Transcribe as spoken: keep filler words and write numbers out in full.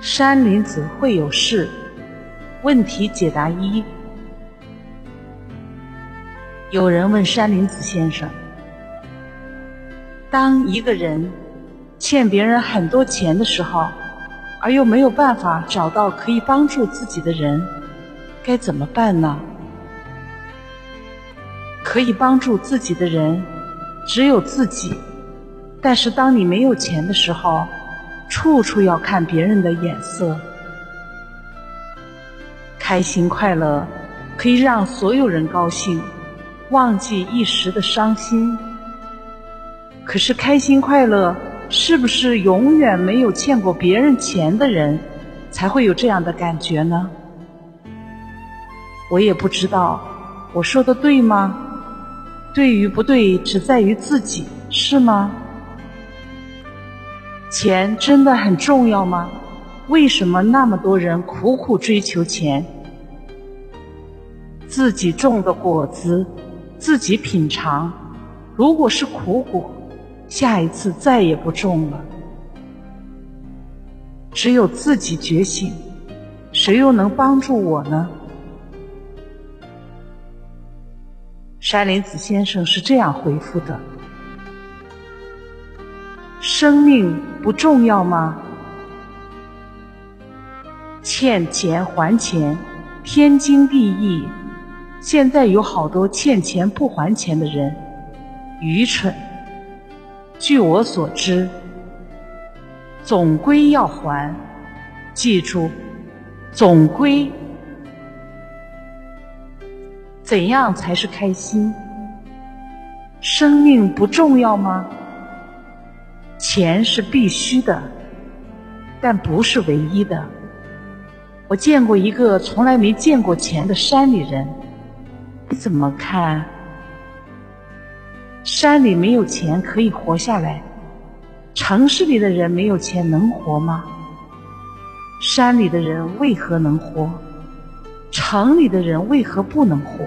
山林子会友室问题解答一。有人问山林子先生，当一个人欠别人很多钱的时候，而又没有办法找到可以帮助自己的人，该怎么办呢？可以帮助自己的人只有自己，但是当你没有钱的时候，处处要看别人的眼色。开心快乐可以让所有人高兴，忘记一时的伤心。可是开心快乐是不是永远没有欠过别人钱的人才会有这样的感觉呢？我也不知道我说的对吗？对与不对只在于自己，是吗？钱真的很重要吗？为什么那么多人苦苦追求钱？自己种的果子自己品尝，如果是苦果，下一次再也不种了。只有自己觉醒，谁又能帮助我呢？山林子先生是这样回复的：生命不重要吗？欠钱还钱，天经地义。现在有好多欠钱不还钱的人，愚蠢。据我所知，总归要还。记住，总归。怎样才是开心？生命不重要吗？钱是必须的，但不是唯一的。我见过一个从来没见过钱的山里人，你怎么看？山里没有钱可以活下来，城市里的人没有钱能活吗？山里的人为何能活？城里的人为何不能活？